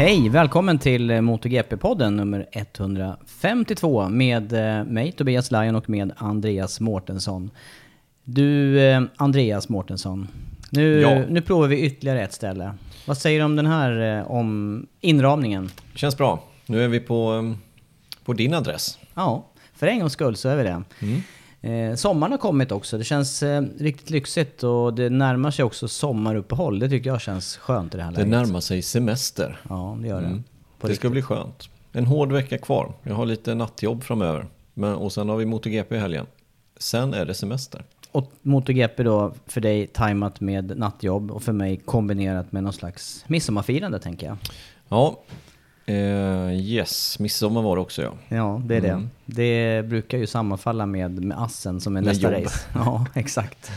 Hej, välkommen till MotoGP-podden nummer 152 med mig Tobias Lajon och med Andreas Mårtensson. Du, Andreas Mårtensson, nu provar vi ytterligare ett ställe. Vad säger du om den här om inramningen? Känns bra. Nu är vi på din adress. Ja, för en gångs skull så är vi det. Mm. Sommaren har kommit också. Det känns riktigt lyxigt och det närmar sig också sommaruppehåll. Det tycker jag känns skönt i det här läget. Det närmar sig semester. Ja, det gör det. Mm. Det ska bli skönt. En hård vecka kvar. Jag har lite nattjobb framöver. Och sen har vi MotoGP i helgen. Sen är det semester. Och MotoGP då för dig tajmat med nattjobb och för mig kombinerat med någon slags midsommarfirande tänker jag. Ja, yes, midsommar var det också ja. Ja, det är det. Det brukar ju sammanfalla med Assen som är nästa race. Ja, exakt.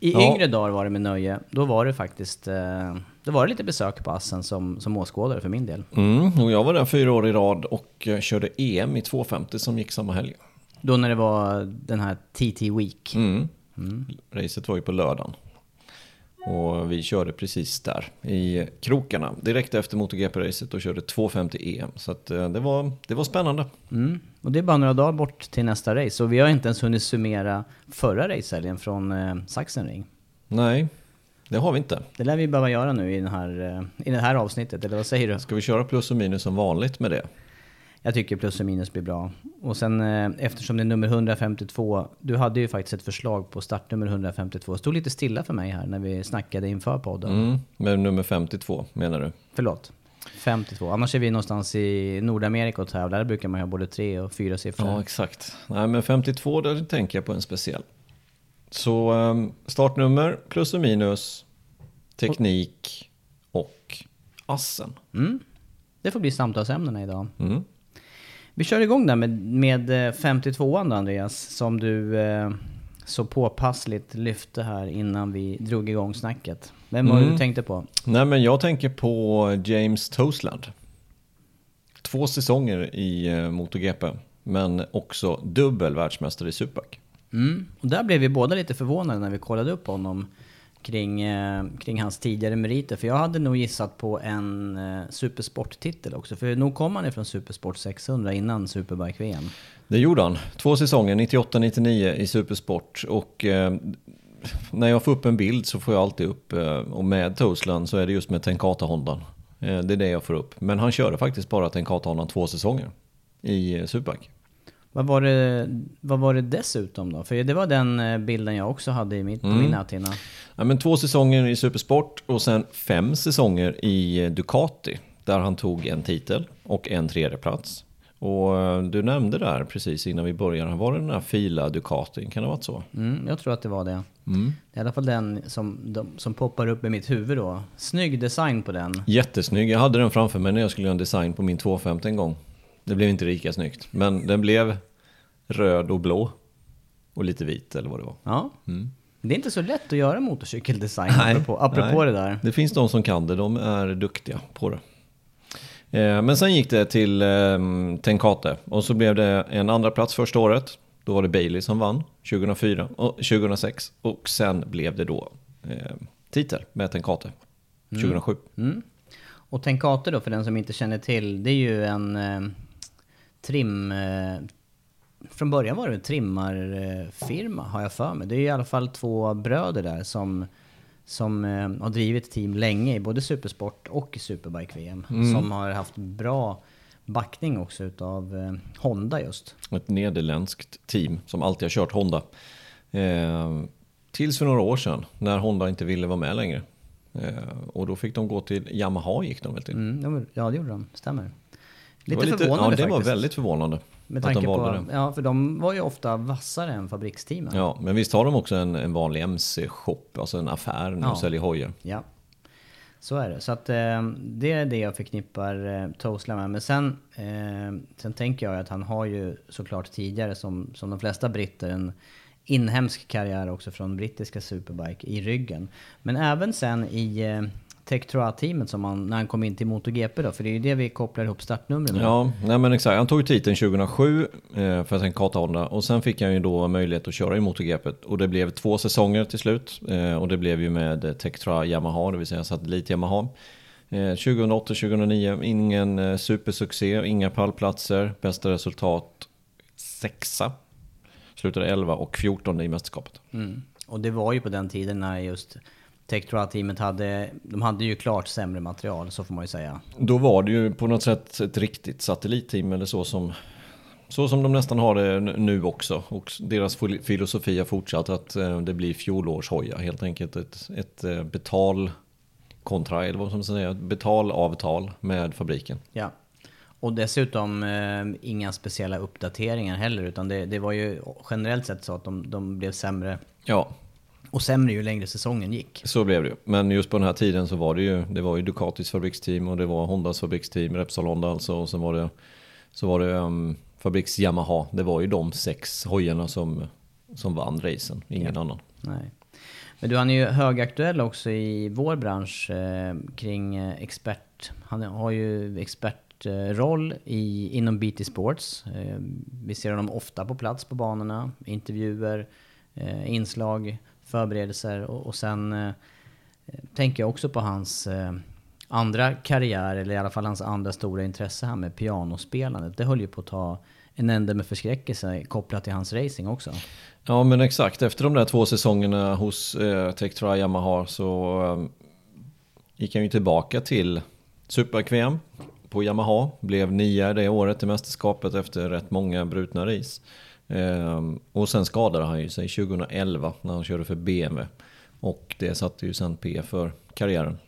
Yngre dagar var det med nöje. Då var det faktiskt det var lite besök på Assen som åskådare för min del. Och jag var där 4 år i rad och körde EM i 250 som gick samma helg. Då när det var den här TT Week. Racet var ju på lördagen. Och vi körde precis där i krokarna. Direkt efter MotoGP-racet och körde 250 EM. Så att det var spännande. Och det är bara några dagar bort till nästa race. Och vi har inte ens hunnit summera förra racehelgen från Sachsenring. Nej, det har vi inte. Det lär vi behöva göra nu i det här avsnittet. Eller vad säger du? Ska vi köra plus och minus som vanligt med det? Jag tycker plus och minus blir bra. Och sen eftersom det är nummer 152, du hade ju faktiskt ett förslag på startnummer 152. Stod lite stilla för mig här när vi snackade inför podden. Men nummer 52 menar du? Förlåt, 52. Annars är vi någonstans i Nordamerika och där brukar man ha både 3 och 4 siffror. Ja, exakt. Nej, men 52 där tänker jag på en speciell. Så startnummer, plus och minus, teknik och Assen. Det får bli samtalsämnena idag. Vi kör igång där med 52an då, Andreas, som du så påpassligt lyfte här innan vi drog igång snacket. Vem var du tänkte på? Nej, men jag tänker på James Toseland. 2 säsonger i MotoGP, men också dubbel världsmästare i Superbike. Och där blev vi båda lite förvånade när vi kollade upp honom kring hans tidigare meriter. För jag hade nog gissat på en Supersport-titel också. För nog kom han ifrån Supersport 600 innan Superbike-VM. Det gjorde han. 2 säsonger, 98-99 i Supersport. Och när jag får upp en bild så får jag alltid upp. Och med Toseland så är det just med Ten Kate Honda. Det är det jag får upp. Men han körde faktiskt bara Ten Kate Honda 2 säsonger i Superbike. Vad var det dessutom då? För det var den bilden jag också hade i på min näthinna. Ja, men 2 säsonger i Supersport och sen 5 säsonger i Ducati. Där han tog en titel och en 3:e plats. Och du nämnde där precis innan vi började. Var det den här fila Ducati? Kan det ha varit så? Jag tror att det var det. I alla fall den som poppar upp i mitt huvud då. Snygg design på den. Jättesnygg. Jag hade den framför mig när jag skulle göra en design på min 250 en gång. Det blev inte lika snyggt, men den blev röd och blå och lite vit eller vad det var. Ja. Det är inte så lätt att göra motorcykeldesign apropå det där. Det finns de som kan det, de är duktiga på det. Men sen gick det till Ten Kate och så blev det en 2:a plats första året. Då var det Bailey som vann 2004 och 2006. Och sen blev det då titel med Ten Kate 2007. Mm. Mm. Och Ten Kate då, för den som inte känner till, det är ju en trim... från början var det en trimmarfirma, har jag för mig. Det är i alla fall två bröder där som har drivit team länge i både Supersport och Superbike-VM. Mm. Som har haft bra backning också utav Honda just. Ett nederländskt team som alltid har kört Honda. Tills för några år sedan när Honda inte ville vara med längre. Och då fick de gå till Yamaha, gick de väl till. Mm, ja, det gjorde de, stämmer. Lite förvånande. Ja, det var väldigt förvånande. Med tanke på, ja, för de var ju ofta vassare än fabriksteamen. Ja, men visst har de också en vanlig MC-shop, alltså en affär när de säljer hojar. Ja, så är det. Så att, det är det jag förknippar Toseland med. Men sen tänker jag att han har ju såklart tidigare, som de flesta britter, en inhemsk karriär också från brittiska Superbike i ryggen. Men även sen i... Tech Troa-teamet när han kom in till MotoGP då, för det är ju det vi kopplar ihop startnumren med. Ja, nej men exakt. Han tog titeln 2007 för Ten Kate Honda och sen fick han ju då möjlighet att köra i MotoGP och det blev 2 säsonger till slut och det blev ju med Tech Troa Yamaha, det vill säga satellit Yamaha. 2008-2009, ingen supersuccé, inga pallplatser, bästa resultat 6, slutade 11 och 14 i mästerskapet. Mm. Och det var ju på den tiden när just... Tech Troa-teamet hade ju klart sämre material, så får man ju säga. Då var det ju på något sätt ett riktigt satellitteam, eller så som de nästan har det nu också. Och deras filosofi har fortsatt att det blir fjolårshoja, helt enkelt ett betalkontrakt, eller vad man ska säga, ett betalavtal med fabriken. Ja. Och dessutom inga speciella uppdateringar heller, utan det var ju generellt sett så att de blev sämre. Ja. Och sämre ju längre säsongen gick. Så blev det ju. Men just på den här tiden så var det var ju Ducatis fabriksteam och det var Hondas fabriksteam, Repsol Honda alltså. Och sen var det fabriks Yamaha. Det var ju de 6 hojarna som vann racen. Ingen annan. Nej. Men du, han är ju högaktuell också i vår bransch kring expert. Han har ju expertroll inom BT Sports. Vi ser honom ofta på plats på banorna. Intervjuer, inslag, förberedelser och sen tänker jag också på hans andra karriär, eller i alla fall hans andra stora intresse här med pianospelandet. Det höll ju på att ta en ände med förskräckelse kopplat till hans racing också. Ja, men exakt. Efter de där 2 säsongerna hos Tech Troa Yamaha så gick han ju tillbaka till Superbike-VM på Yamaha. Blev 9 det året i mästerskapet efter rätt många brutna race. Och sen skadade han ju sig 2011 när han körde för BMW och det satte ju sen P för karriären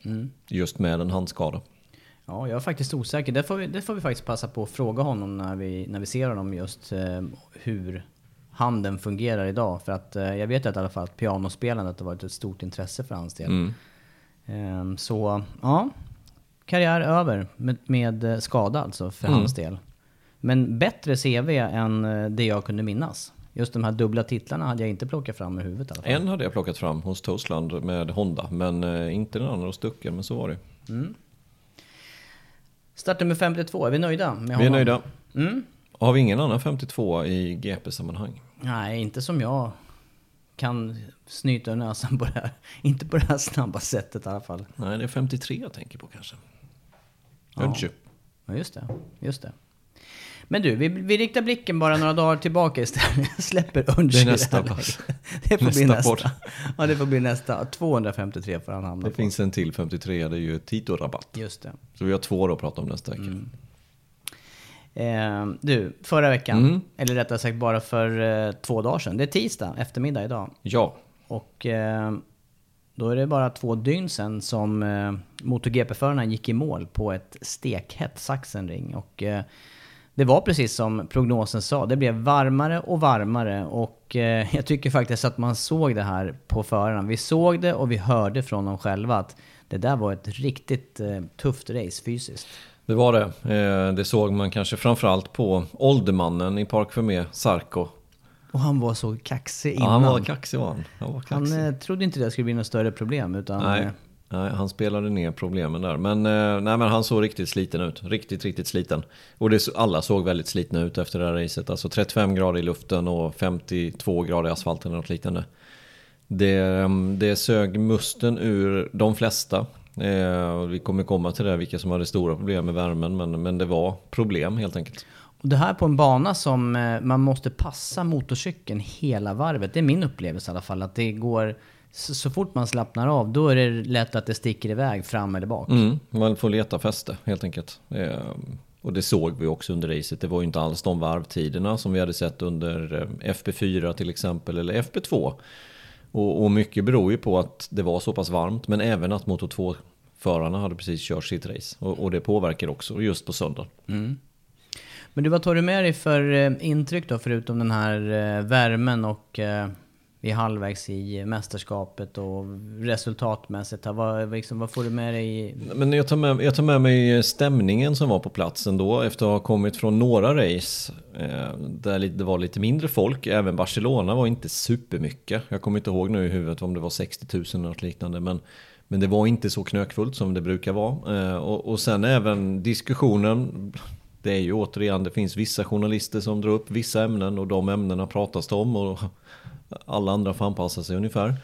just med en handskada. Ja, jag är faktiskt osäker. Det får vi faktiskt passa på att fråga honom när vi ser honom just hur handen fungerar idag, för att jag vet att i alla fall att pianospelandet har varit ett stort intresse för hans del. Så ja, karriär över med skada alltså för hans del. Men bättre CV än det jag kunde minnas. Just de här dubbla titlarna hade jag inte plockat fram i huvudet. I alla fall. En hade jag plockat fram hos Toseland med Honda, men inte den andra hos Ducati, men så var det. Mm. Startnummer 52, är vi nöjda med honom? Vi är nöjda. Mm. Har vi ingen annan 52 i GP-sammanhang? Nej, inte som jag kan snyta näsan på det här. Inte på det här snabba sättet i alla fall. Nej, det är 53 jag tänker på kanske. Ja, just det. Men du, vi riktar blicken bara några dagar tillbaka istället. Jag släpper Undskyld. Det är nästa pass. Det får bli nästa. Ja, det får bli nästa. 253 får han hamna på. Det finns en till 53, det är ju Tito-rabatt. Just det. Så vi har 2 år att prata om nästa vecka. Du, förra veckan, eller rättare sagt bara för 2 dagar sedan. Det är tisdag, eftermiddag idag. Ja. Och då är det bara 2 dygn sedan som MotoGP-förarna gick i mål på ett stekhett Sachsenring. Och... det var precis som prognosen sa. Det blev varmare och jag tycker faktiskt att man såg det här på förarna. Vi såg det och vi hörde från dem själva att det där var ett riktigt tufft race fysiskt. Det var det. Det såg man kanske framförallt på åldermannen i Parc Fermé, Sarko. Och han var så kaxig innan. Ja, han var kaxig. Han trodde inte det skulle bli något större problem. Utan, nej, Nej, han spelade ner problemen där. Men, men han såg riktigt sliten ut. Riktigt sliten. Och det, alla såg väldigt slitna ut efter det här racet. Alltså 35 grader i luften och 52 grader i asfalten och något liknande. Det sög musten ur de flesta. Vi kommer komma till det, vilka som hade stora problem med värmen. Men det var problem helt enkelt. Och det här på en bana som man måste passa motorcykeln hela varvet. Det är min upplevelse i alla fall. Att det går... Så fort man slappnar av, då är det lätt att det sticker iväg fram eller bak. Mm, man får leta fäste helt enkelt. Och det såg vi också under racet. Det var ju inte alls de varvtiderna som vi hade sett under FP4 till exempel, eller FP2. Och mycket beror ju på att det var så pass varmt, men även att Moto2-förarna hade precis kört sitt race. Och det påverkar också, just på söndag. Mm. Men vad tar du med dig för intryck då, förutom den här värmen och... i halvvägs i mästerskapet och resultatmässigt. Vad får du med dig? Men jag tar med mig stämningen som var på platsen då, efter att ha kommit från några race där det var lite mindre folk. Även Barcelona var inte supermycket. Jag kommer inte ihåg nu i huvudet om det var 60 000 eller något liknande, men det var inte så knökfullt som det brukar vara. Och sen även diskussionen. Det är ju återigen, det finns vissa journalister som drar upp vissa ämnen och de ämnena pratas om och alla andra får anpassa sig ungefär.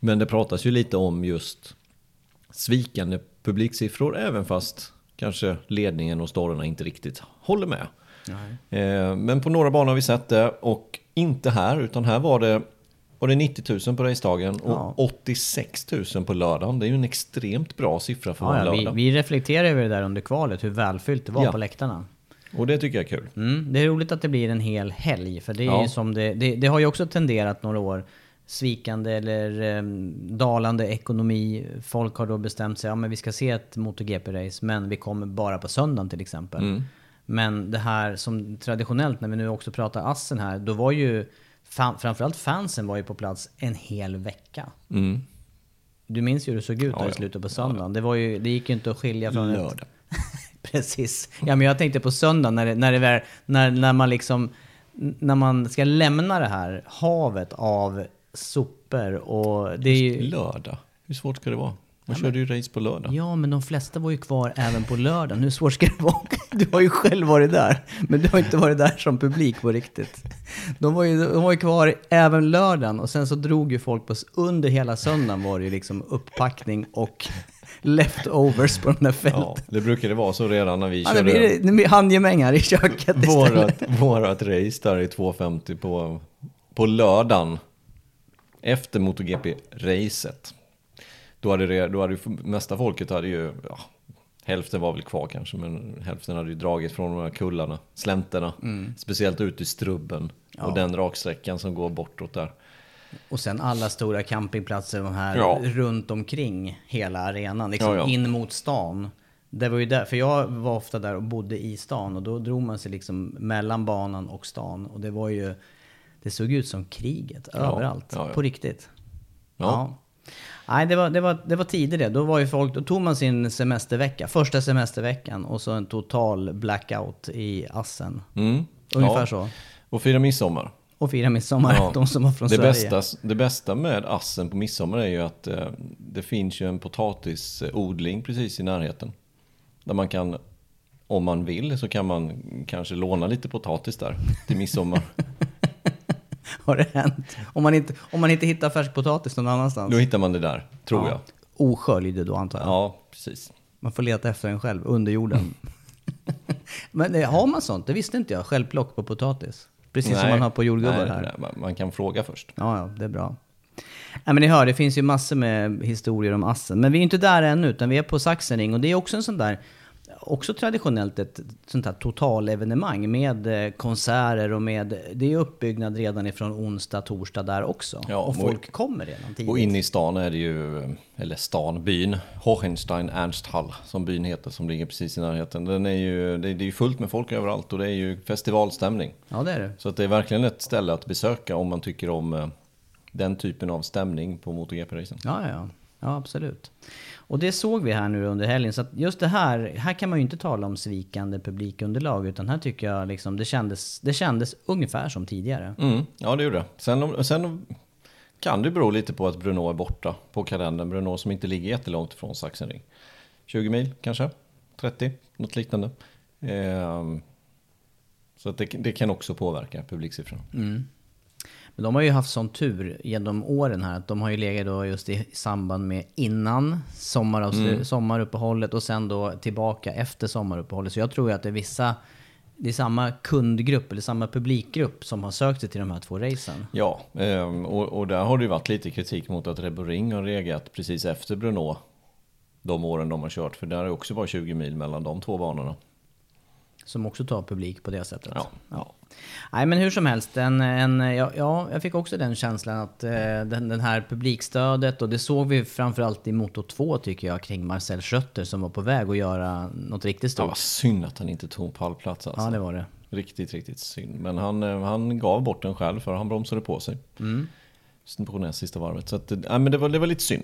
Men det pratas ju lite om just svikande publiksiffror, även fast kanske ledningen och staderna inte riktigt håller med. Nej. Men på några banor har vi sett det, och inte här, utan här var det 90 000 på racedagen och 86 000 på lördagen. Det är ju en extremt bra siffra för lördag. Vi reflekterar över det där under kvalet, hur välfyllt det var på läktarna. Och det tycker jag är kul. Mm, det är roligt att det blir en hel helg. För det är ju som det har ju också tenderat några år. Svikande eller dalande ekonomi. Folk har då bestämt sig, men vi ska se ett MotoGP-race, men vi kommer bara på söndagen till exempel. Mm. Men det här som traditionellt, när vi nu också pratar Assen här, då var ju framförallt fansen var ju på plats en hel vecka. Mm. Du minns ju hur det såg ut där i slutet på söndagen. Det gick ju inte att skilja från lördag. Precis. Ja, men jag tänkte på söndag när man ska lämna det här havet av sopor, och det är ju... lördag. Hur svårt ska det vara? Man körde ju race på lördag. Ja, men de flesta var ju kvar även på lördag. Hur svårt ska det vara? Du har ju själv varit där, men du har inte varit där som publik på riktigt. De var ju kvar även lördagen, och sen så drog ju folk på under hela söndagen, var det ju liksom upppackning och leftovers på den där fälten. Ja, det brukade vara så redan när vi körde... Nu blir handgemängar i köket istället. Vårat race där i 2.50 på lördagen efter MotoGP-racet. Då hade mesta folket hade ju... Ja, hälften var väl kvar kanske, men hälften hade ju dragit från de här kullarna, slänterna. Mm. Speciellt ut i strubben och den raksträckan som går bortåt där. Och sen alla stora campingplatser de här runt omkring hela arenan, liksom in mot stan. Det var ju där, för jag var ofta där och bodde i stan, och då drog man sig liksom mellan banan och stan, och det var ju, det såg ut som kriget överallt, på riktigt. Nej, det var tidigt det. Då var ju folk, då tog man sin semestervecka, första semesterveckan, och så en total blackout i Assen. Mm. Ungefär så. Och fira midsommar. De som var från Sverige. Det bästa med Assen på midsommar är ju att det finns ju en potatisodling precis i närheten. Där man kan, om man vill, så kan man kanske låna lite potatis där till midsommar. Har det hänt? Om man inte hittar färsk potatis någon annanstans. Då hittar man det där, tror jag. Osköljd då, antar jag. Ja, precis. Man får leta efter den själv, under jorden. Men har man sånt? Det visste inte jag. Självplock på potatis. Precis som man har på jordgubbar här. Nej, man kan fråga först. Ja, det är bra. Nej, men ni hör, det finns ju massor med historier om Assen. Men vi är inte där ännu, utan vi är på Sachsenring. Och det är också en sån där, också traditionellt ett sånt här totalevenemang med konserter och med, det är uppbyggnad redan ifrån onsdag, torsdag där också. Ja, och folk kommer redan tidigt. Och inne i stan är det ju, eller stan, byn, Hohenstein-Ernsthall som byn heter, som ligger precis i närheten. Den är ju, det är ju fullt med folk överallt, och det är ju festivalstämning. Ja, det är det. Så att det är verkligen ett ställe att besöka om man tycker om den typen av stämning på MotoGP-racen. Ja, absolut. Och det såg vi här nu under helgen. Så att just det här kan man ju inte tala om svikande publikunderlag, utan här tycker jag liksom, det kändes ungefär som tidigare. Mm, ja, det gjorde det. Sen kan det bero lite på att Bruno är borta på kalendern. Bruno som inte ligger jättelångt från Sachsenring. 20 mil kanske, 30, något liknande. Så att det kan också påverka publiksiffran. Mm. Men de har ju haft sån tur genom åren här att de har ju legat då just i samband med innan sommaruppehållet och sen då tillbaka efter sommaruppehållet. Så jag tror ju att det är vissa, det är samma kundgrupp eller samma publikgrupp som har sökt sig till de här två racen. Ja, och där har det ju varit lite kritik mot att Red Bull Ring har reagerat precis efter Bruno de åren de har kört. För där är också bara 20 mil mellan de två banorna. Som också tar publik på det sättet. Ja. Ja. Nej, men hur som helst. Jag fick också den känslan att den här publikstödet, och det såg vi framförallt i Moto2 tycker jag, kring Marcel Schötter som var på väg att göra något riktigt stort. Ja, vad synd att han inte tog pallplats. Alltså. Ja, det var det. Riktigt, riktigt synd. Men han gav bort den själv för han bromsade på sig. Mm. På den sista varvet. Så att, nej, men det var lite synd.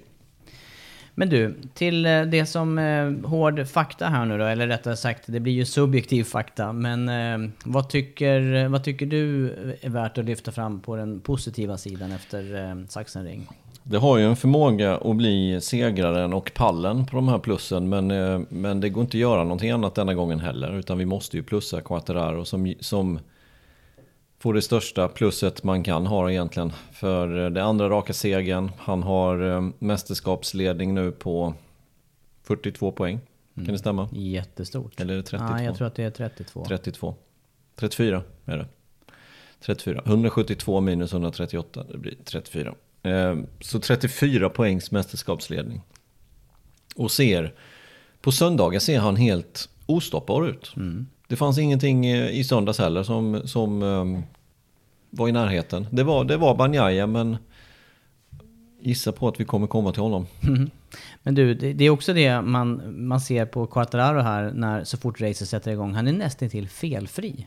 Men du, till det som hård fakta här nu då, eller rättare sagt, det blir ju subjektiv fakta, men vad tycker du är värt att lyfta fram på den positiva sidan efter Sachsenring? Det har ju en förmåga att bli segraren och pallen på de här plussen, men det går inte att göra någonting annat denna gången heller, utan vi måste ju plussa Quartararo som får det största plusset man kan ha egentligen för det andra raka segern. Han har mästerskapsledning nu på 42 poäng. Kan det stämma? Jättestort. Eller är det 32? Ja, jag tror att det är 32. 32. 34 är det. 34. 172 minus 138, det blir 34. Så 34 poängs mästerskapsledning. Och på söndagar ser han helt ostoppbar ut. Mm. Det fanns ingenting i söndags heller som var i närheten. Det var Bagnaia, men gissa på att vi kommer komma till honom. Mm. Men du, det är också det man ser på Quartararo här när så fort racet sätter igång. Han är nästan till felfri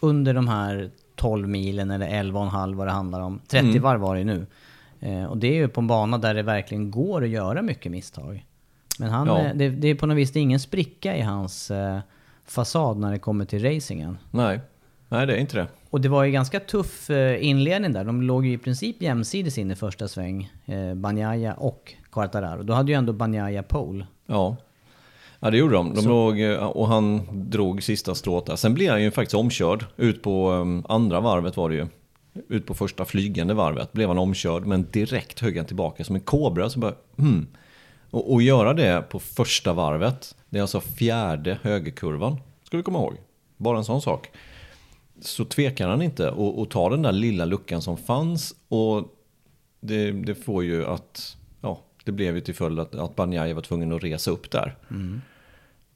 under de här 12 milen eller 11,5 vad det handlar om. 30 varv var det nu. Och det är ju på en bana där det verkligen går att göra mycket misstag. Men det är på något vis det är ingen spricka i hans fasad när det kommer till racingen. Nej, det är inte det. Och det var ju ganska tuff inledning där. De låg ju i princip jämsides in i första sväng, Bagnaia och Quartararo. Då hade ju ändå Bagnaia pole. Ja, det gjorde de. De låg, och han drog sista strået där. Sen blev han ju faktiskt omkörd ut på andra varvet var det ju. Ut på första flygande varvet blev han omkörd, men direkt högg han tillbaka som en kobra som bara Och göra det på första varvet, det är alltså fjärde högerkurvan, ska du komma ihåg. Bara en sån sak. Så tvekar han inte och tar den där lilla luckan som fanns, och det får ju att, ja, det blev ju till följd att Bagnaia var tvungen att resa upp där. Mm.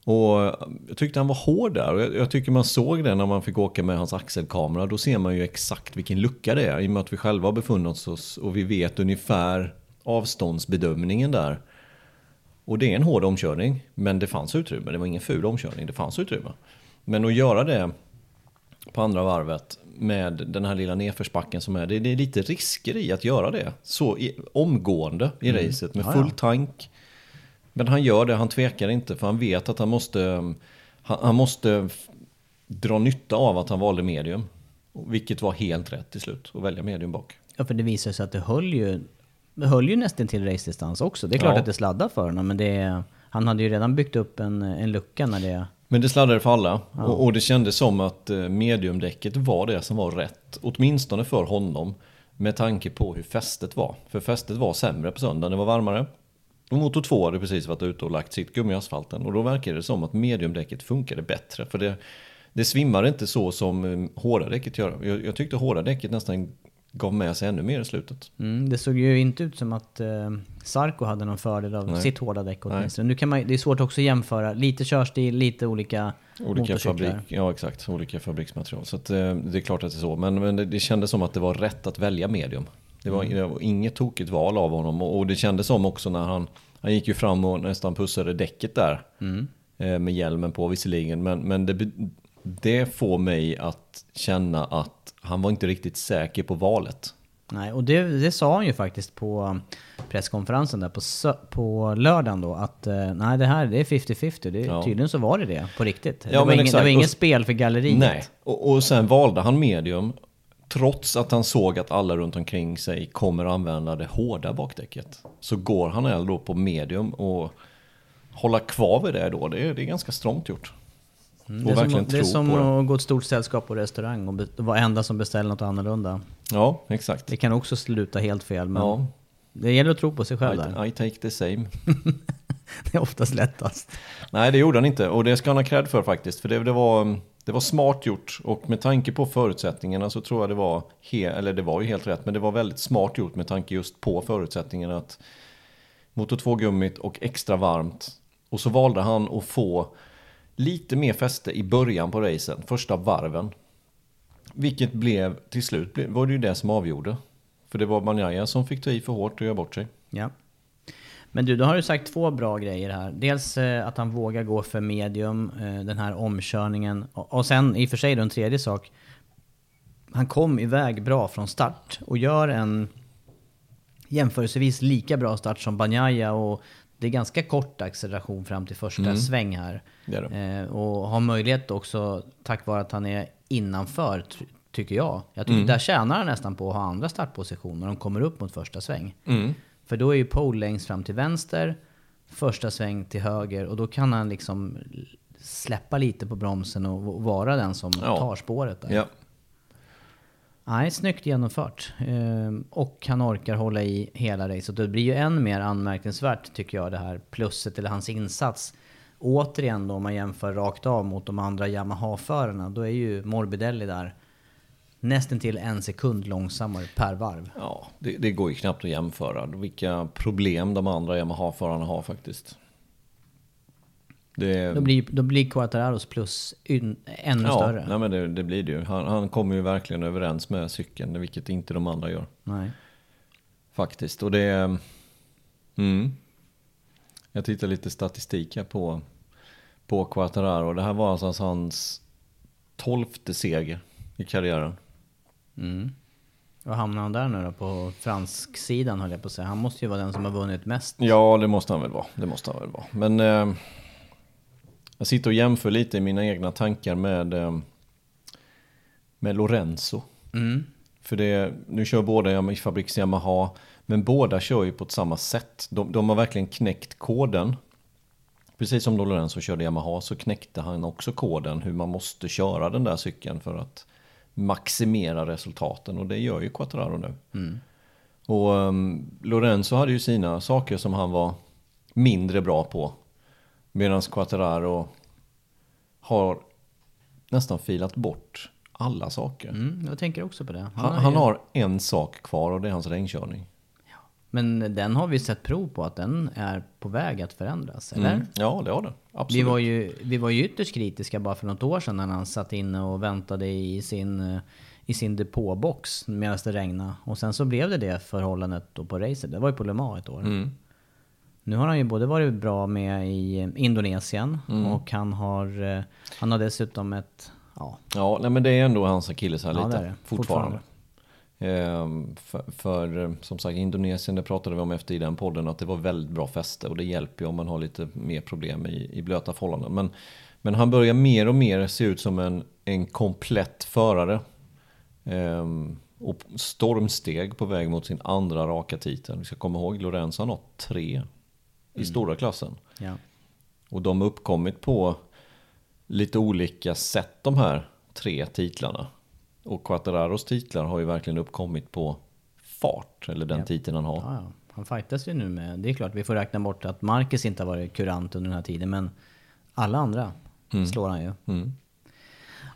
Och jag tyckte han var hård där, och jag tycker man såg det när man fick åka med hans axelkamera, då ser man ju exakt vilken lucka det är, i och med att vi själva har befunnit oss och vi vet ungefär avståndsbedömningen där. Och det är en hård omkörning, men det fanns utrymme. Det var ingen ful omkörning, det fanns utrymme. Men att göra det på andra varvet med den här lilla nedförsbacken som är, det är lite risker i att göra det. Så omgående i racet med full tank. Men han gör det, han tvekar inte, för han vet att han måste dra nytta av att han valde medium. Vilket var helt rätt till slut, att välja medium bak. Ja, för det visar sig att det höll ju nästan till racedistans också. Det är klart att det sladdar för honom, men han hade ju redan byggt upp en lucka när det... Men det sladdade för alla. Ja. Och det kändes som att mediumdäcket var det som var rätt. Åtminstone för honom, med tanke på hur fästet var. För fästet var sämre på söndagen, det var varmare. Och Moto2 hade precis varit ute och lagt sitt gummi i asfalten. Och då verkade det som att mediumdäcket funkade bättre. För det svimmade inte så som hårda däcket gör. Jag tyckte hårda däcket nästan... gav med sig ännu mer i slutet. Det såg ju inte ut som att Sarko hade någon fördel av sitt hårda däck. Nu kan man, det är svårt också att jämföra. Lite körstil, lite olika fabrik. Ja, exakt. Olika fabriksmaterial. Så att, det är klart att det är så. Men det kändes som att det var rätt att välja medium. Det var inget tokigt val av honom. Och det kändes som också när han gick ju fram och nästan pussade däcket där. Med hjälmen på visserligen. Men det får mig att känna att han var inte riktigt säker på valet. Nej, och det sa han ju faktiskt på presskonferensen där på lördagen då, att nej, det är 50-50. Tydligen så var det på riktigt. Ja, det var inget spel för galleriet. Nej, och sen valde han medium trots att han såg att alla runt omkring sig kommer använda det hårda bakdäcket, så går han ändå på medium och hålla kvar vid det då. Det är ganska strångt gjort. Det är som, att gå ett stort sällskap på restaurang och vara enda som beställer något annorlunda. Ja, exakt. Det kan också sluta helt fel, men ja, det gäller att tro på sig själv där. I take the same. Det är oftast lättast. Nej, det gjorde han inte, och det ska han ha cred för faktiskt, för det var smart gjort, och med tanke på förutsättningarna så tror jag det var ju helt rätt, men det var väldigt smart gjort med tanke just på förutsättningarna, att Moto2-gummit och extra varmt, och så valde han att få lite mer fäste i början på racen, första varven. Vilket blev till slut var det ju det som avgjorde. För det var Bagnaia som fick ta i för hårt och göra bort sig. Ja. Men du har ju sagt två bra grejer här. Dels att han vågar gå för medium, den här omkörningen. Och sen i och för sig då en tredje sak. Han kom iväg bra från start och gör en jämförelsevis lika bra start som Bagnaia, och det är ganska kort acceleration fram till första sväng här. Det det. Och har möjlighet också tack vare att han är innanför, tycker jag. Jag tycker där tjänar han nästan på att ha andra startpositioner. De kommer upp mot första sväng. För då är ju Pol längst fram till vänster, första sväng till höger, och då kan han liksom släppa lite på bromsen och vara den som tar spåret där. Ja. Nej, snyggt genomfört. Och han orkar hålla i hela racet. Det blir ju än mer anmärkningsvärt, tycker jag, det här plusset eller hans insats. Återigen då, om man jämför rakt av mot de andra Yamaha-förarna, då är ju Morbidelli där nästan till 1 sekund långsammare per varv. Ja, det går ju knappt att jämföra. Vilka problem de andra Yamaha-förarna har faktiskt. Då blir Quartararos plus ännu större. Nej, men det blir det ju. Han kommer ju verkligen överens med cykeln, vilket inte de andra gör. Nej. Faktiskt. Och det jag tittar lite statistik här på Quartararo. Det här var alltså hans 12:e seger i karriären. Och hamnar han där nu då på fransk sidan, höll jag på att säga. Han måste ju vara den som har vunnit mest. Ja, det måste han väl vara. Men jag sitter och jämför lite i mina egna tankar med Lorenzo. För nu kör båda i fabriks Yamaha, men båda kör ju på ett samma sätt. De har verkligen knäckt koden. Precis som då Lorenzo körde Yamaha, så knäckte han också koden hur man måste köra den där cykeln för att maximera resultaten. Och det gör ju Quartararo nu. Och Lorenzo hade ju sina saker som han var mindre bra på. Medan Quartararo har nästan filat bort alla saker. Jag tänker också på det. Han har en sak kvar, och det är hans regnkörning. Ja. Men den har vi sett prov på att den är på väg att förändras, eller? Ja, det har den. Absolut. Vi var ju ytterst kritiska bara för något år sedan när han satt inne och väntade i sin depåbox medan det regnade. Och sen så blev det förhållandet då på racet. Det var ju på Le Mans ett år. Nu har han ju både varit bra med i Indonesien och han har dessutom ett... Ja, men det är ändå hans Achilles här lite. Det. Fortfarande. För som sagt, Indonesien, det pratade vi om efter i den podden, att det var väldigt bra fäste, och det hjälper ju om man har lite mer problem i blöta förhållanden. Men han börjar mer och mer se ut som en komplett förare. Och stormsteg på väg mot sin andra raka titel. Vi ska komma ihåg, Lorenzo har 3 i stora klassen. Ja. Och de har uppkommit på lite olika sätt, de här 3 titlarna. Och Quartararos titlar har ju verkligen uppkommit på fart, eller den titeln han har. Ja. Han fightas ju nu med. Det är klart, vi får räkna bort att Marcus inte har varit kurant under den här tiden, men alla andra slår han ju.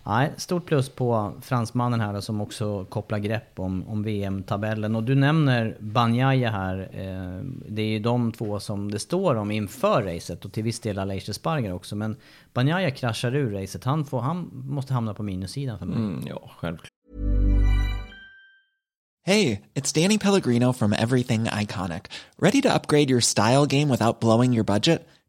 Nej, stort plus på fransmannen här, som också kopplar grepp om VM-tabellen. Och du nämner Bagnaia här. Det är ju de två som det står om inför racet, och till viss del Aleix Espargaró också. Men Bagnaia kraschar ur racet. Han måste hamna på minussidan för mig. Ja, självklart. Hey, it's Danny Pellegrino from Everything Iconic. Ready to upgrade your style game without blowing your budget?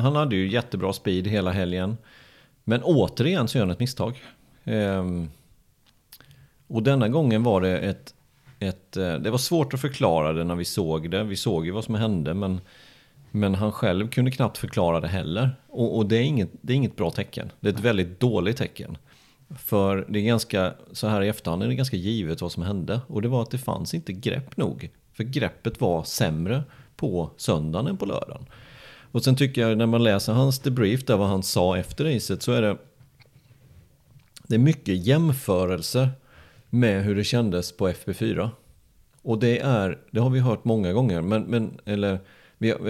Han hade ju jättebra speed hela helgen, men återigen så gör han ett misstag, och denna gången var det det var svårt att förklara det när vi såg det. Vi såg ju vad som hände, men han själv kunde knappt förklara det heller, och det är inget bra tecken. Det är ett väldigt dåligt tecken, för det är ganska, så här i efterhand är det ganska givet vad som hände, och det var att det fanns inte grepp nog, för greppet var sämre på söndagen än på lördagen. Och sen tycker jag, när man läser hans debrief där, vad han sa efter racet, så är det är mycket jämförelser med hur det kändes på FP4. Och det har vi hört många gånger,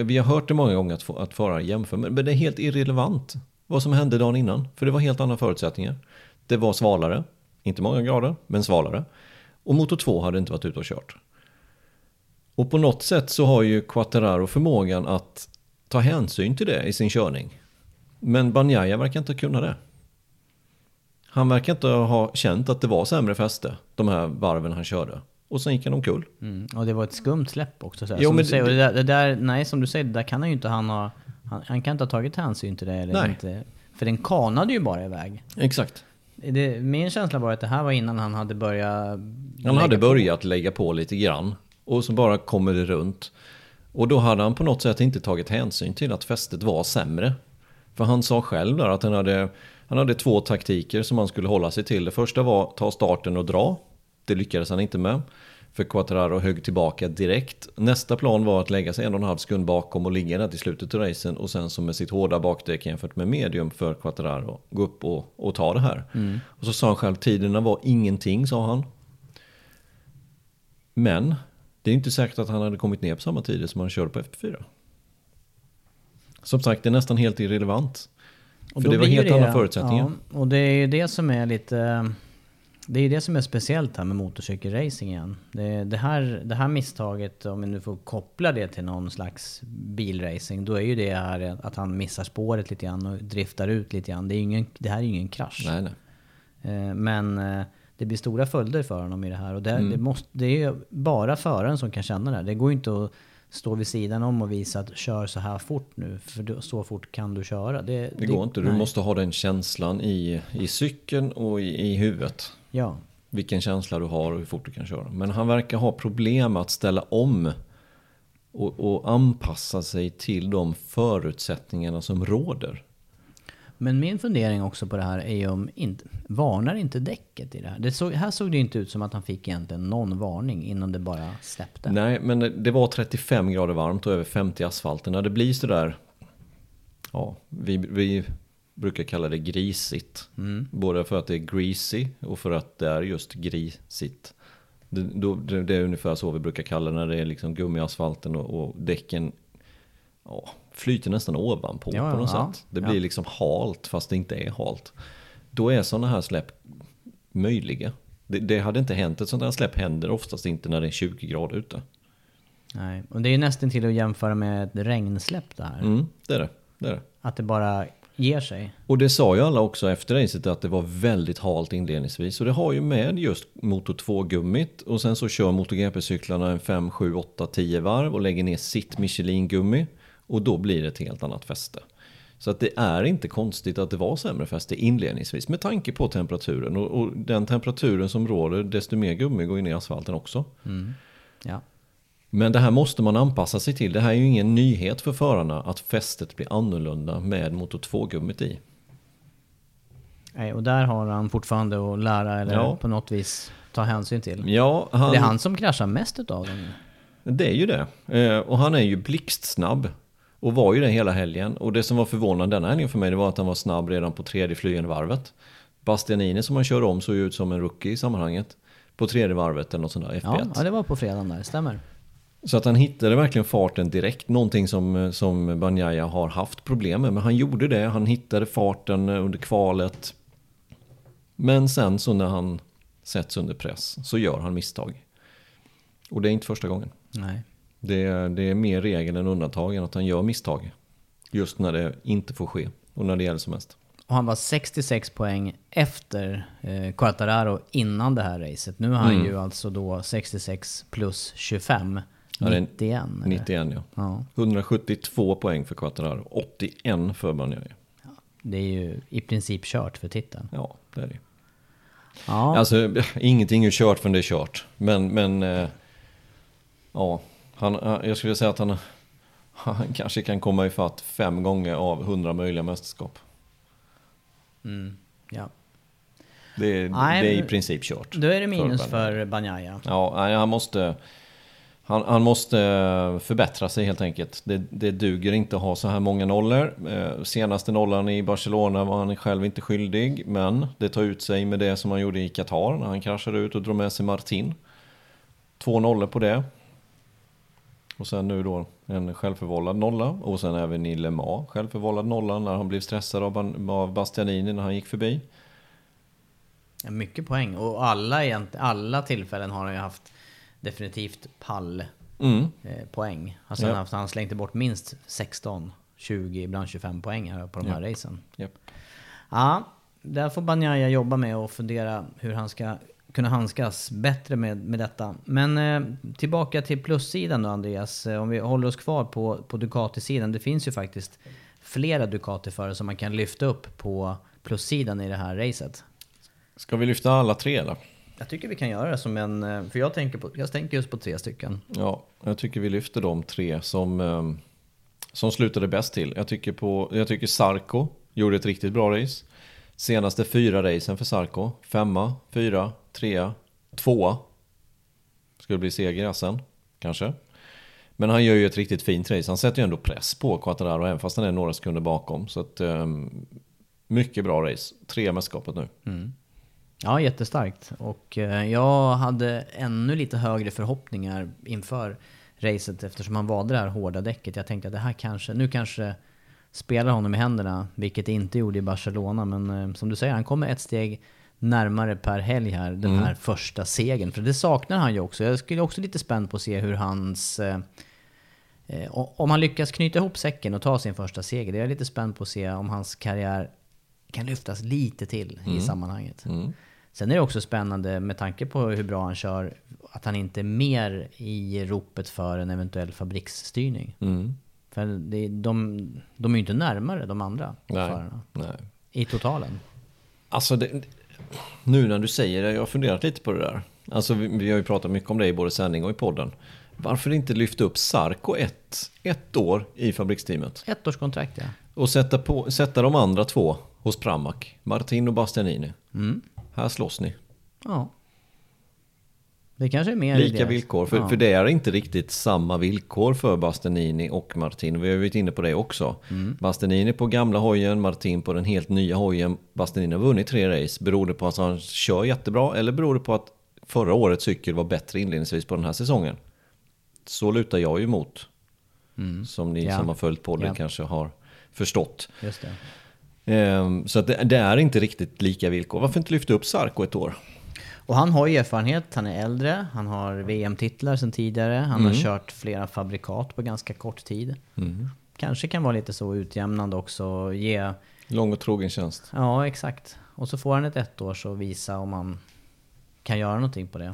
vi har hört det många gånger att förare jämför, men det är helt irrelevant vad som hände dagen innan, för det var helt andra förutsättningar. Det var svalare, inte många grader, men svalare. Och Moto2 hade inte varit ute och kört. Och på något sätt så har ju Quartararo förmågan att ta hänsyn till det i sin körning. Men Bagnaia verkar inte kunna det. Han verkar inte ha känt att det var sämre fäste, de här varven han körde. Och sen gick han omkull. Mm. Och det var ett skumt släpp också. Jo, men säger, som du säger, det där kan han ju inte ha... Han kan inte ha tagit hänsyn till det. Eller inte, för den kanade ju bara iväg. Exakt. Min känsla var att det här var innan han hade börjat... Han hade börjat lägga på lite grann. Och så bara kommer det runt. Och då hade han på något sätt inte tagit hänsyn till att fästet var sämre. För han sa själv där att han hade två taktiker som han skulle hålla sig till. Det första var ta starten och dra. Det lyckades han inte med. För Quartararo högg tillbaka direkt. Nästa plan var att lägga sig 1,5 sekund bakom och ligga där till slutet av racen. Och sen som med sitt hårda bakdäck jämfört med medium för Quartararo gå upp och ta det här. Mm. Och så sa han själv, tiderna var ingenting, sa han. Men... det är inte säkert att han hade kommit ner på samma tid som han körde på FP4. Som sagt, det är nästan helt irrelevant. Och för det var helt andra förutsättningar. Ja, och det är ju det som är lite... det är det som är speciellt här med motorcykelracing igen. Det här misstaget, om vi nu får koppla det till någon slags bilracing, då är ju det här att han missar spåret lite grann och driftar ut lite grann. Det här är ju ingen krasch. Nej. Men... det blir stora följder för honom i det här. Och det är ju bara föraren som kan känna det här. Det går ju inte att stå vid sidan om och visa att kör så här fort nu. För så fort kan du köra. Det går inte. Nej. Du måste ha den känslan i cykeln och i huvudet. Ja. Vilken känsla du har och hur fort du kan köra. Men han verkar ha problem att ställa om och anpassa sig till de förutsättningarna som råder. Men min fundering också på det här är om varnar inte däcket i det här. Här såg det inte ut som att han fick egentligen någon varning innan det bara släppte. Nej, men det var 35 grader varmt och över 50 asfalten. När det blir så där, ja, vi brukar kalla det grisigt. Mm. Både för att det är greasy och för att det är just grisigt. Det är ungefär så vi brukar kalla det när det är liksom gummiasfalten och däcken... ja, flyter nästan ovanpå på något sätt. Det blir liksom halt fast det inte är halt. Då är sådana här släpp möjliga. Det hade inte hänt. Ett sådant här släpp händer oftast inte när det är 20 grader ute. Nej, och det är ju nästan till att jämföra med ett regnsläpp det här. Mm, det är det. Att det bara ger sig. Och det sa ju alla också efter racet att det var väldigt halt inledningsvis. Och det har ju med just Moto 2-gummit. Och sen så kör MotoGP-cyklarna en 5, 7, 8, 10 varv och lägger ner sitt Michelin-gummi. Och då blir det ett helt annat fäste. Så att det är inte konstigt att det var sämre fäste inledningsvis med tanke på temperaturen. Och den temperaturen som råder, desto mer gummi går in i asfalten också. Mm. Ja. Men det här måste man anpassa sig till. Det här är ju ingen nyhet för förarna att fästet blir annorlunda med Moto2-gummit i. Nej, och där har han fortfarande att lära eller på något vis ta hänsyn till. Ja, det är han som kraschar mest utav dem. Det är ju det. Och han är ju blixtsnabb. Och var ju det hela helgen. Och det som var förvånande den här helgen för mig, det var att han var snabb redan på tredje flygande varvet. Bastianini som han körde om såg ut som en rookie i sammanhanget. På tredje varvet eller något sånt där FP1. Ja, det var på fredagen där, stämmer. Så att han hittade verkligen farten direkt. Någonting som Bagnaia har haft problem med. Men han gjorde det. Han hittade farten under kvalet. Men sen så när han sätts under press så gör han misstag. Och det är inte första gången. Nej. Det är mer regel än undantag än att han gör misstag. Just när det inte får ske. Och när det gäller som mest. Och han var 66 poäng efter Quartararo innan det här racet. Nu har han ju alltså då 66 plus 25. 91 ja. 172 poäng för Quartararo. 81 för Bagnaia. Ja, det är ju i princip kört för titeln. Ja, det är det. Ja. Alltså, ingenting är kört förrän det är kört. Men jag skulle säga att han kanske kan komma i fatt 5 gånger av 100 möjliga mästerskap. Mm, ja. Det är i princip kört. Då är det minus för Bagnaia. Ja, han måste förbättra sig helt enkelt. Det duger inte att ha så här många nollor. Senaste nollan i Barcelona var han själv inte skyldig, men det tar ut sig med det som han gjorde i Qatar när han kraschade ut och drog med sig Martin. 2 nollor på det. Och sen nu då en självförvållad nolla. Och sen även i Le Mans självförvållad nolla när han blev stressad av Bastianini när han gick förbi. Ja, mycket poäng. Och alla tillfällen har han ju haft definitivt poäng. Alltså han slängde bort minst 16, 20, ibland 25 poäng här på de här racen. Yep. Ja, där får Bagnaia jobba med och fundera hur han ska kunna handskas bättre med detta. Men tillbaka till plussidan då, Andreas. Om vi håller oss kvar på Ducati-sidan. Det finns ju faktiskt flera Ducati-förare som man kan lyfta upp på plussidan i det här racet. Ska vi lyfta alla tre eller? Jag tycker vi kan göra det som en... För jag tänker just på 3 stycken. Ja, jag tycker vi lyfter de 3 som slutade bäst till. Jag tycker Sarko gjorde ett riktigt bra race. Senaste 4 racen för Sarko. 5, 4, 3, 2. Skulle bli seger i Assen, kanske. Men han gör ju ett riktigt fint race. Han sätter ju ändå press på Quartararo även fast han är några sekunder bakom. Så att, mycket bra race. 3 mästerskapet nu. Mm. Ja, jättestarkt. Och jag hade ännu lite högre förhoppningar inför racet eftersom han var det här hårda däcket. Jag tänkte att det här kanske spelar honom i händerna, vilket det inte gjorde i Barcelona. Men som du säger, han kommer ett steg närmare per helg här, den här första segern. För det saknar han ju också. Jag skulle också lite spänd på att se hur hans... om han lyckas knyta ihop säcken och ta sin första seger. Det är jag lite spänd på att se om hans karriär kan lyftas lite till i sammanhanget. Mm. Sen är det också spännande med tanke på hur bra han kör att han inte är mer i ropet för en eventuell fabriksstyrning. Mm. För de är ju inte närmare de andra förarna i totalen. Alltså nu när du säger det, jag har funderat lite på det där. Alltså vi har ju pratat mycket om det i både sändning och i podden. Varför inte lyfta upp Sarko ett år i fabriksteamet? 1-årskontrakt, ja. Och sätta de andra 2 hos Pramac. Martin och Bastianini. Mm. Här slåss ni. Ja. Det kanske är mer lika villkor. För det är inte riktigt samma villkor för Bastianini och Martin. Vi har ju varit inne på det också. Mm. Bastianini på gamla hojen, Martin på den helt nya hojen. Bastianini har vunnit 3 race. Beror det på att han kör jättebra eller beror det på att förra årets cykel var bättre inledningsvis på den här säsongen? Så lutar jag ju mot. Mm. Som ni som har följt på det kanske har förstått. Just det. Så att det är inte riktigt lika villkor. Varför inte lyfta upp Sarko ett år? Och han har ju erfarenhet, han är äldre, han har VM-titlar sedan tidigare, han har kört flera fabrikat på ganska kort tid. Mm. Kanske kan vara lite så utjämnande också. Lång och trogen tjänst. Ja, exakt. Och så får han ett år så visa om man kan göra någonting på det.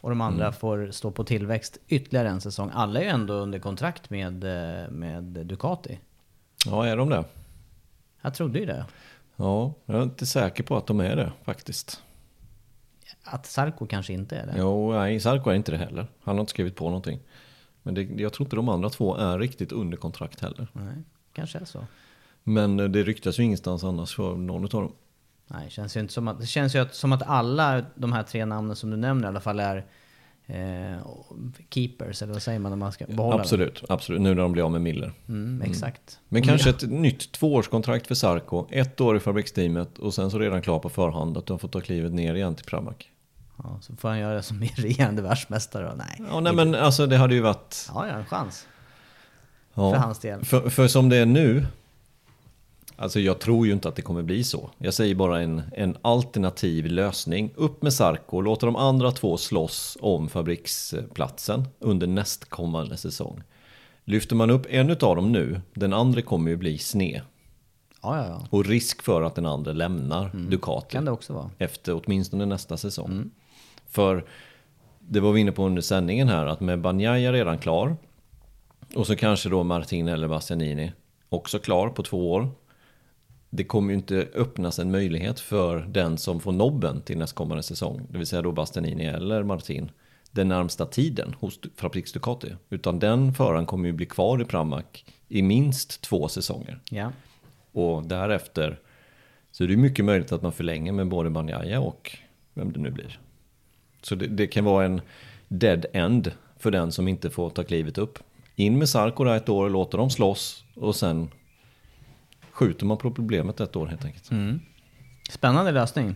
Och de andra får stå på tillväxt ytterligare en säsong. Alla är ju ändå under kontrakt med Ducati. Ja, är de det? Jag trodde ju det. Ja, jag är inte säker på att de är det faktiskt. Att Sarko kanske inte är det? Jo, nej, Sarko är inte det heller. Han har inte skrivit på någonting. Men jag tror inte de andra två är riktigt under kontrakt heller. Nej, kanske är så. Men det ryktas ju ingenstans annars för någon av dem. Nej, det känns ju inte som att, det känns ju som att alla de här tre namnen som du nämner i alla fall är keepers, eller vad säger man när man ska behålla? Absolut, absolut. Nu när de blir av med Miller. Exakt. Men kanske ett nytt tvåårskontrakt för Sarko, 1 år i fabriksteamet och sen så redan klar på förhand att de får ta klivet ner igen till Pramac. Ja, så får han göra det som är regerande världsmästare. Nej. Ja, nej, men alltså det hade ju varit... Ja, en chans. Ja. För hans del. För som det är nu... Alltså jag tror ju inte att det kommer bli så. Jag säger bara en alternativ lösning. Upp med Sarko och låter de andra två slåss om fabriksplatsen under nästkommande säsong. Lyfter man upp en av dem nu, den andra kommer ju bli sned. Ja. Och risk för att den andra lämnar Ducati. Kan det också vara. Efter åtminstone nästa säsong. För det var vi inne på under sändningen här att med Bagnaia redan klar och så kanske då Martin eller Bastianini också klar på 2 år. Det kommer ju inte öppnas en möjlighet för den som får nobben till nästkommande säsong, det vill säga då Bastianini eller Martin, den närmsta tiden hos Fabriks Ducati. Utan den föraren kommer ju bli kvar i Pramac i minst 2 säsonger. Ja. Och därefter så är det mycket möjligt att man förlänger med både Bagnaia och vem det nu blir. Så det kan vara en dead end för den som inte får ta klivet upp. In med Sarko där 1 år och låter dem slåss och sen... skjuter man på problemet 1 år helt enkelt. Spännande lösning.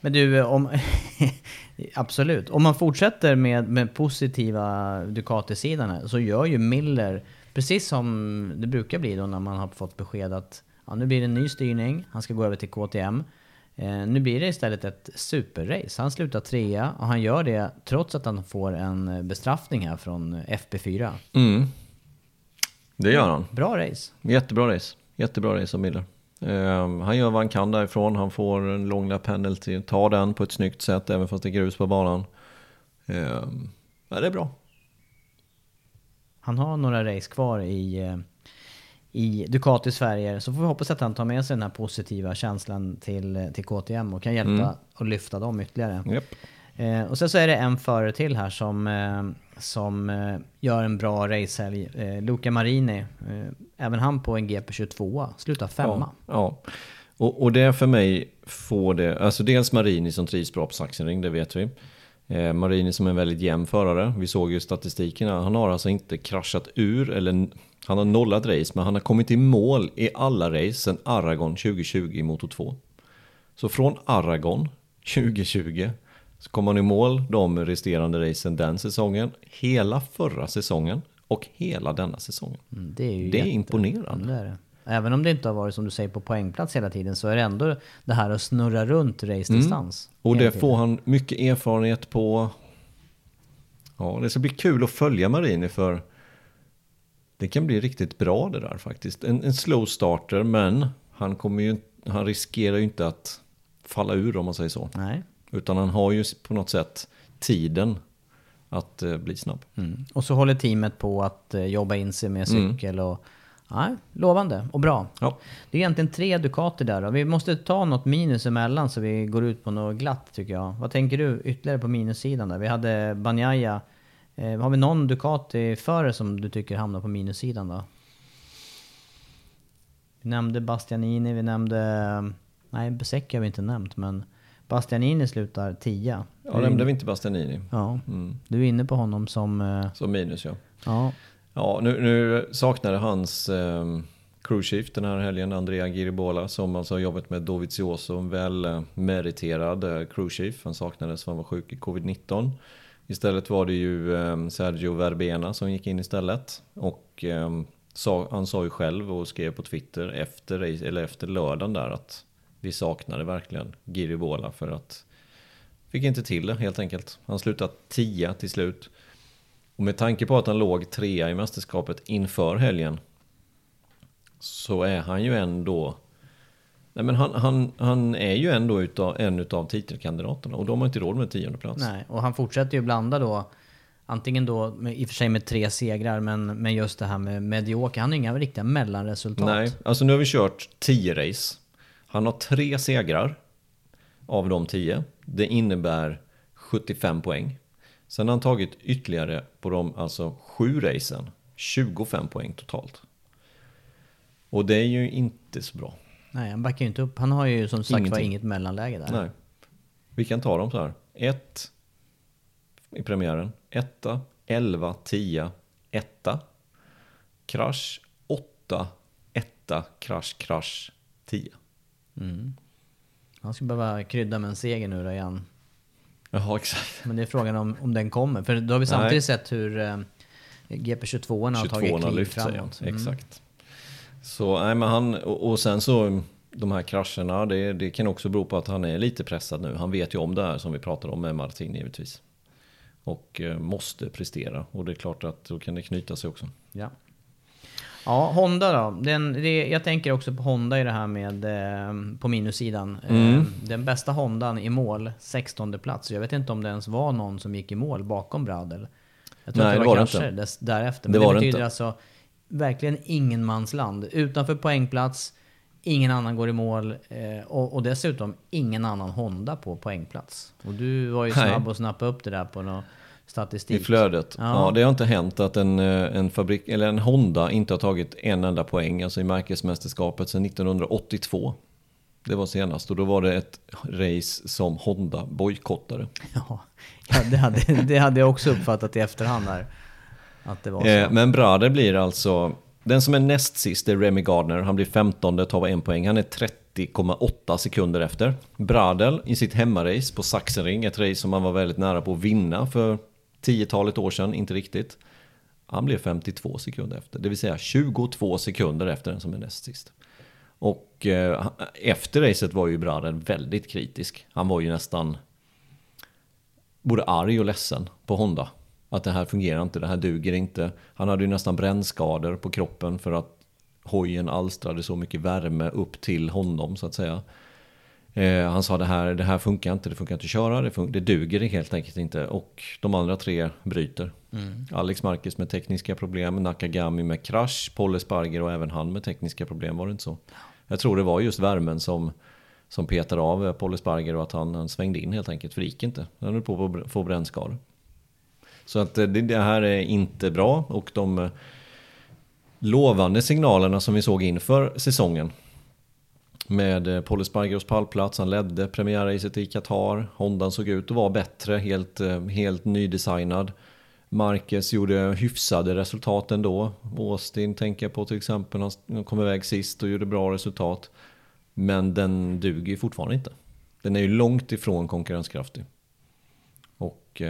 Men du, absolut. Om man fortsätter med positiva Ducati-sidan här, så gör ju Miller, precis som det brukar bli då när man har fått besked att ja, nu blir det en ny styrning, han ska gå över till KTM. Nu blir det istället ett superrace. Han slutar 3:a och han gör det trots att han får en bestraffning här från FP4. Det gör han. Bra race. Jättebra race som Miller. Han gör vad han kan därifrån. Han får en lång penalty. Tar den på ett snyggt sätt även fast det är grus på banan. Det är bra. Han har några race kvar i Ducati Sverige. Så får vi hoppas att han tar med sig den här positiva känslan till KTM och kan hjälpa och lyfta dem ytterligare. Yep. Och sen så är det en förare till här som gör en bra racehelg. Luca Marini, även han på en GP22, slutar 5:a. Ja. Och det för mig får det, alltså dels Marini som trivs bra på Sachsenring, det vet vi. Marini som är en väldigt jämn förare, vi såg ju statistiken, han har alltså inte kraschat ur, eller han har nollat race, men han har kommit i mål i alla race sedan Aragon 2020 i Moto2. Så från Aragon 2020 så kom han i mål de resterande racen den säsongen, hela förra säsongen och hela denna säsongen. Det är imponerande. Det är det. Även om det inte har varit som du säger på poängplats hela tiden, så är det ändå det här att snurra runt race-distans. Och det får han mycket erfarenhet på. Ja, det ska bli kul att följa Marini, för det kan bli riktigt bra det där faktiskt. En slow starter, men han riskerar ju inte att falla ur om man säger så. Nej. Utan han har ju på något sätt tiden att bli snabb. Och så håller teamet på att jobba in sig med cykel. Och, lovande och bra. Ja. Det är egentligen 3 Ducati där. Då. Vi måste ta något minus emellan så vi går ut på något glatt tycker jag. Vad tänker du ytterligare på minussidan där? Vi hade Bagnaia. Har vi någon Ducati-förare som du tycker hamnar på minussidan då? Vi nämnde Bastianini, Nej, Besecchi har vi inte nämnt, men... Bastianini slutar 10:a. Ja, nämnde vi inte Bastianini. Ja. Du är inne på honom som minus, ja. Ja, nu saknade hans crewchief den här helgen, Andrea Giribola, som alltså har jobbat med Dovizioso, en väl meriterad crewchief. Han saknades för han var sjuk i covid-19. Istället var det ju Sergio Verbena som gick in istället. Och han sa ju själv och skrev på Twitter efter lördagen där att vi saknade verkligen Giribola, för att fick inte till det helt enkelt. Han slutade 10:a till slut. Och med tanke på att han låg 3:a i mästerskapet inför helgen, så är han ju ändå Nej, men han är ju ändå en utav titelkandidaterna och de har inte råd med 10:e plats. Nej, och han fortsätter ju blanda då, antingen då i och för sig med 3 segrar, men just det här med medioker. Han har inga riktiga mellanresultat. Nej, alltså nu har vi kört 10 race. Han har 3 segrar av de 10. Det innebär 75 poäng. Sen har han tagit ytterligare på de, alltså 7 racen, 25 poäng totalt. Och det är ju inte så bra. Nej, han backar ju inte upp. Han har ju som sagt inget mellanläge där. Nej. Vi kan ta dem så här. 1 i premiären. 1, 11, 10, 1. Krasch, 8, 1, krasch, krasch, 10. Mm. Han ska behöva krydda med en seger nu då igen. Ja, exakt. Men det är frågan om den kommer. För då har vi samtidigt sett hur GP22 har tagit kliv framåt. Mm. Exakt. Så, nej, men han, och sen så de här krascherna, det kan också bero på att han är lite pressad nu. Han vet ju om det här som vi pratade om med Martin givetvis. Och måste prestera. Och det är klart att då kan det knyta sig också. Ja. Ja, Honda då. Jag tänker också på Honda i det här med på minussidan. Den bästa Hondan i mål, 16:e plats. Jag vet inte om det ens var någon som gick i mål bakom Bradel. Jag tror det var kanske inte. Därefter. Men det betyder inte. Alltså verkligen ingenmansland. Utanför poängplats, ingen annan går i mål och dessutom ingen annan Honda på poängplats. Och du var ju snabb att snappa upp det där på något statistik. I flödet. Ja, det har inte hänt att en fabrik eller en Honda inte har tagit en enda poäng alltså i märkesmästerskapet sedan 1982. Det var senast och då var det ett race som Honda bojkottade. Ja, det hade jag också uppfattat i efterhand här. Att det var så. Men Brader blir alltså den som är näst sist är Remy Gardner. Han blir 15:e, tar 1 poäng. Han är 30,8 sekunder efter. Bradel i sitt hemmarace på Sachsenring, ett race som han var väldigt nära på att vinna för 10-talet år sedan, inte riktigt. Han blev 52 sekunder efter, det vill säga 22 sekunder efter den som är näst sist. Och efter racet var ju Bradel väldigt kritisk. Han var ju nästan både arg och ledsen på Honda. Att det här fungerar inte, det här duger inte. Han hade ju nästan brännskador på kroppen för att hojen alstrade så mycket värme upp till honom så att säga. Han sa det här funkar inte, det funkar inte att köra, det duger helt enkelt inte. Och de andra 3 bryter. Mm. Alex Marquez med tekniska problem, Nakagami med krasch, Pol Espargaró och även han med tekniska problem, var det inte så? Jag tror det var just värmen som petade av Pol Espargaró och att han svängde in helt enkelt, för det gick inte. Han höll på att få brännskador. Så att det här är inte bra och de lovande signalerna som vi såg inför säsongen med Pol Espargarós pallplats, han ledde premiärracet i Qatar, Hondan såg ut att vara bättre, helt nydesignad. Marquez gjorde hyfsade resultat ändå. Austin tänker på till exempel, han kom iväg sist och gjorde bra resultat, men den duger ju fortfarande inte. Den är ju långt ifrån konkurrenskraftig och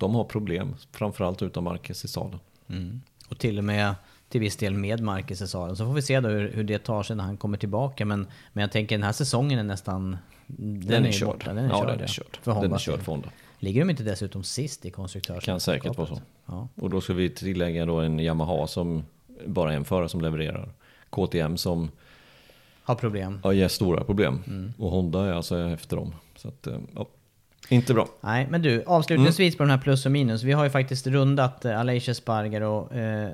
de har problem, framförallt utan Marquez i salen. Mm. Och till och med till viss del med Marquez i salen. Så får vi se då hur det tar sig när han kommer tillbaka. Men jag tänker den här säsongen är nästan... Den är körd. Den är körd för Honda. Ligger de inte dessutom sist i konstruktörsmästerskapet? Kan säkert vara så. Ja. Och då ska vi tillägga då en Yamaha som bara är en förare som levererar. KTM som... har problem. Ja, ger stora problem. Mm. Och Honda är alltså efter dem. Så att, ja. Inte bra. Nej, men du, avslutningsvis på den här plus och minus. Vi har ju faktiskt rundat Aleix Espargaró.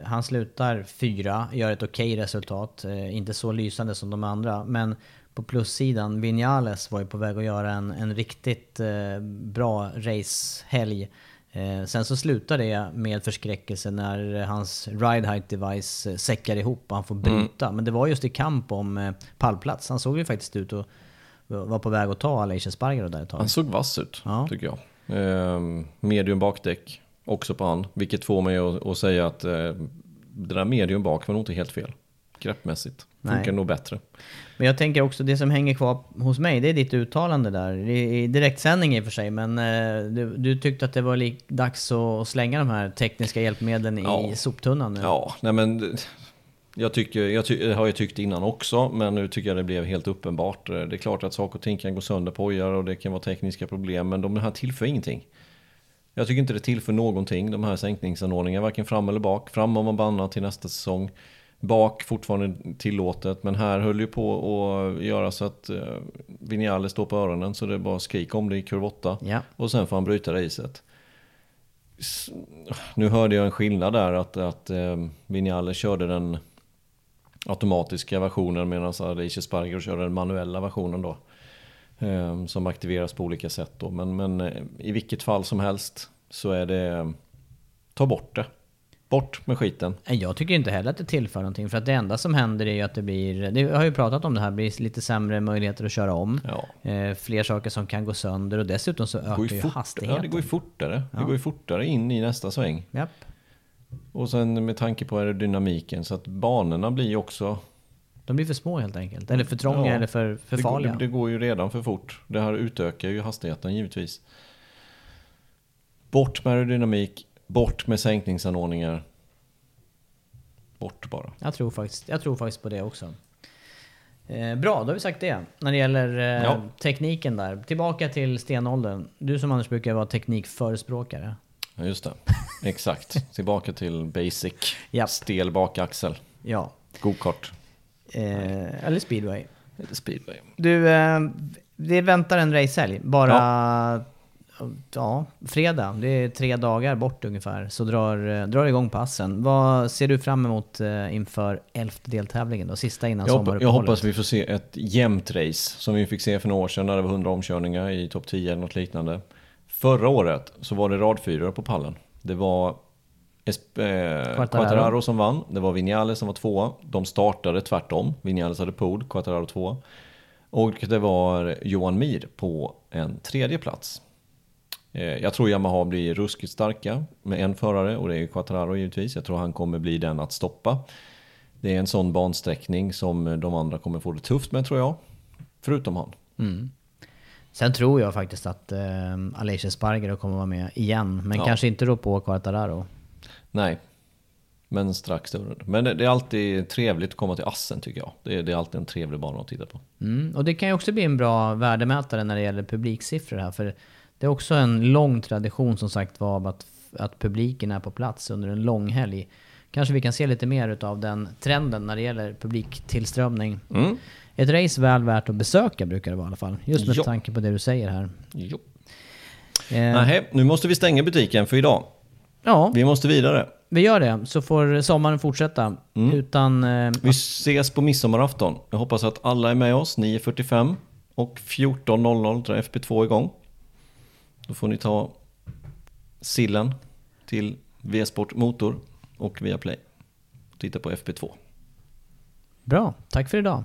Han slutar 4, gör ett okej resultat. Inte så lysande som de andra. Men på plussidan, Viñales var ju på väg att göra en riktigt bra racehelg. Sen så slutar det med förskräckelse när hans ride height device säckar ihop och han får bryta. Men det var just i kamp om pallplats. Han såg ju faktiskt ut och var på väg att ta Aleix Espargaró där ett tag. Han såg vass ut, tycker jag. Medium bakdäck också på han. Vilket får mig att säga att det där medium bak var nog inte helt fel. Greppmässigt. Funkar nog bättre. Men jag tänker också, det som hänger kvar hos mig, det är ditt uttalande där. I direktsändning i och för sig, men du tyckte att det var dags att slänga de här tekniska hjälpmedlen i soptunnan nu. Ja, nej men... Jag har ju tyckt innan också, men nu tycker jag det blev helt uppenbart. Det är klart att saker och ting kan gå sönder på hojar och det kan vara tekniska problem, men de här tillför ingenting. Jag tycker inte det tillför någonting, de här sänkningsanordningarna, varken fram eller bak. Fram om man bannar till nästa säsong. bak fortfarande tillåtet, men här höll ju på att göra så att Viñales står på öronen så det bara skrik om det i kurva 8 och sen får han bryta racet. Nu hörde jag en skillnad där att Viñales körde den automatiska versionen medan Aleix Espargaró körde den manuella versionen då, som aktiveras på olika sätt då. Men i vilket fall som helst så är det, ta bort det. Bort med skiten. Jag tycker inte heller att det tillför någonting, för att det enda som händer är ju att det blir, det har ju pratat om det här, blir lite sämre möjligheter att köra om. Ja. Fler saker som kan gå sönder och dessutom så ökar ju hastigheten. Ja, det går ju fortare. Ja. Det går ju fortare in i nästa sväng. Japp. Och sen med tanke på aerodynamiken så att banorna blir ju också, de blir för små helt enkelt, eller för trånga eller för farliga. Det går ju redan för fort. Det här utökar ju hastigheten givetvis. Bort med aerodynamik. Bort med sänkningsanordningar. Bort bara. Jag tror faktiskt på det också. Bra, då har vi sagt det. När det gäller tekniken där. Tillbaka till stenåldern. Du som annars brukar vara teknikförespråkare. Ja, just det. Exakt. Tillbaka till basic. Stel bakaxel. Ja. Go-kart. Eller speedway. Du, det väntar en racehelg. Bara... Ja. Ja, fredag. Det är 3 dagar bort ungefär. Så drar igång passen. Vad ser du fram emot inför 11:e deltävlingen då? Sista innan sommaruppehållet. Jag hoppas vi får se ett jämnt race som vi fick se för några år sedan när det var 100 omkörningar i topp 10 eller något liknande. Förra året så var det radfyrare på pallen. Det var Quartararo som vann. Det var Viñales som var tvåa. De startade tvärtom. Viñales hade pod, Quartararo tvåa. Och det var Johan Mir på en 3:e plats. Jag tror Yamaha blir ruskigt starka med en förare, och det är Quartararo givetvis. Jag tror han kommer bli den att stoppa. Det är en sån bansträckning som de andra kommer få det tufft med, tror jag. Förutom han. Mm. Sen tror jag faktiskt att Aleix Espargaró kommer vara med igen. Men kanske inte då på Quartararo. Nej, men strax större. Men det är alltid trevligt att komma till Assen, tycker jag. Det är alltid en trevlig bana att titta på. Mm. Och det kan ju också bli en bra värdemätare när det gäller publiksiffror här, för det är också en lång tradition som sagt var av att publiken är på plats under en lång helg. Kanske vi kan se lite mer av den trenden när det gäller publiktillströmning. Mm. Ett race väl värt att besöka brukar det vara i alla fall. Just med tanke på det du säger här. Nej, nu måste vi stänga butiken för idag. Ja. Vi måste vidare. Vi gör det, så får sommaren fortsätta. Mm. Vi ses på midsommarafton. Jag hoppas att alla är med oss 9:45 och 14:00 drar FP2 igång. Då får ni ta sillen till V-Sport Motor och via Play. Titta på FP2. Bra, tack för idag.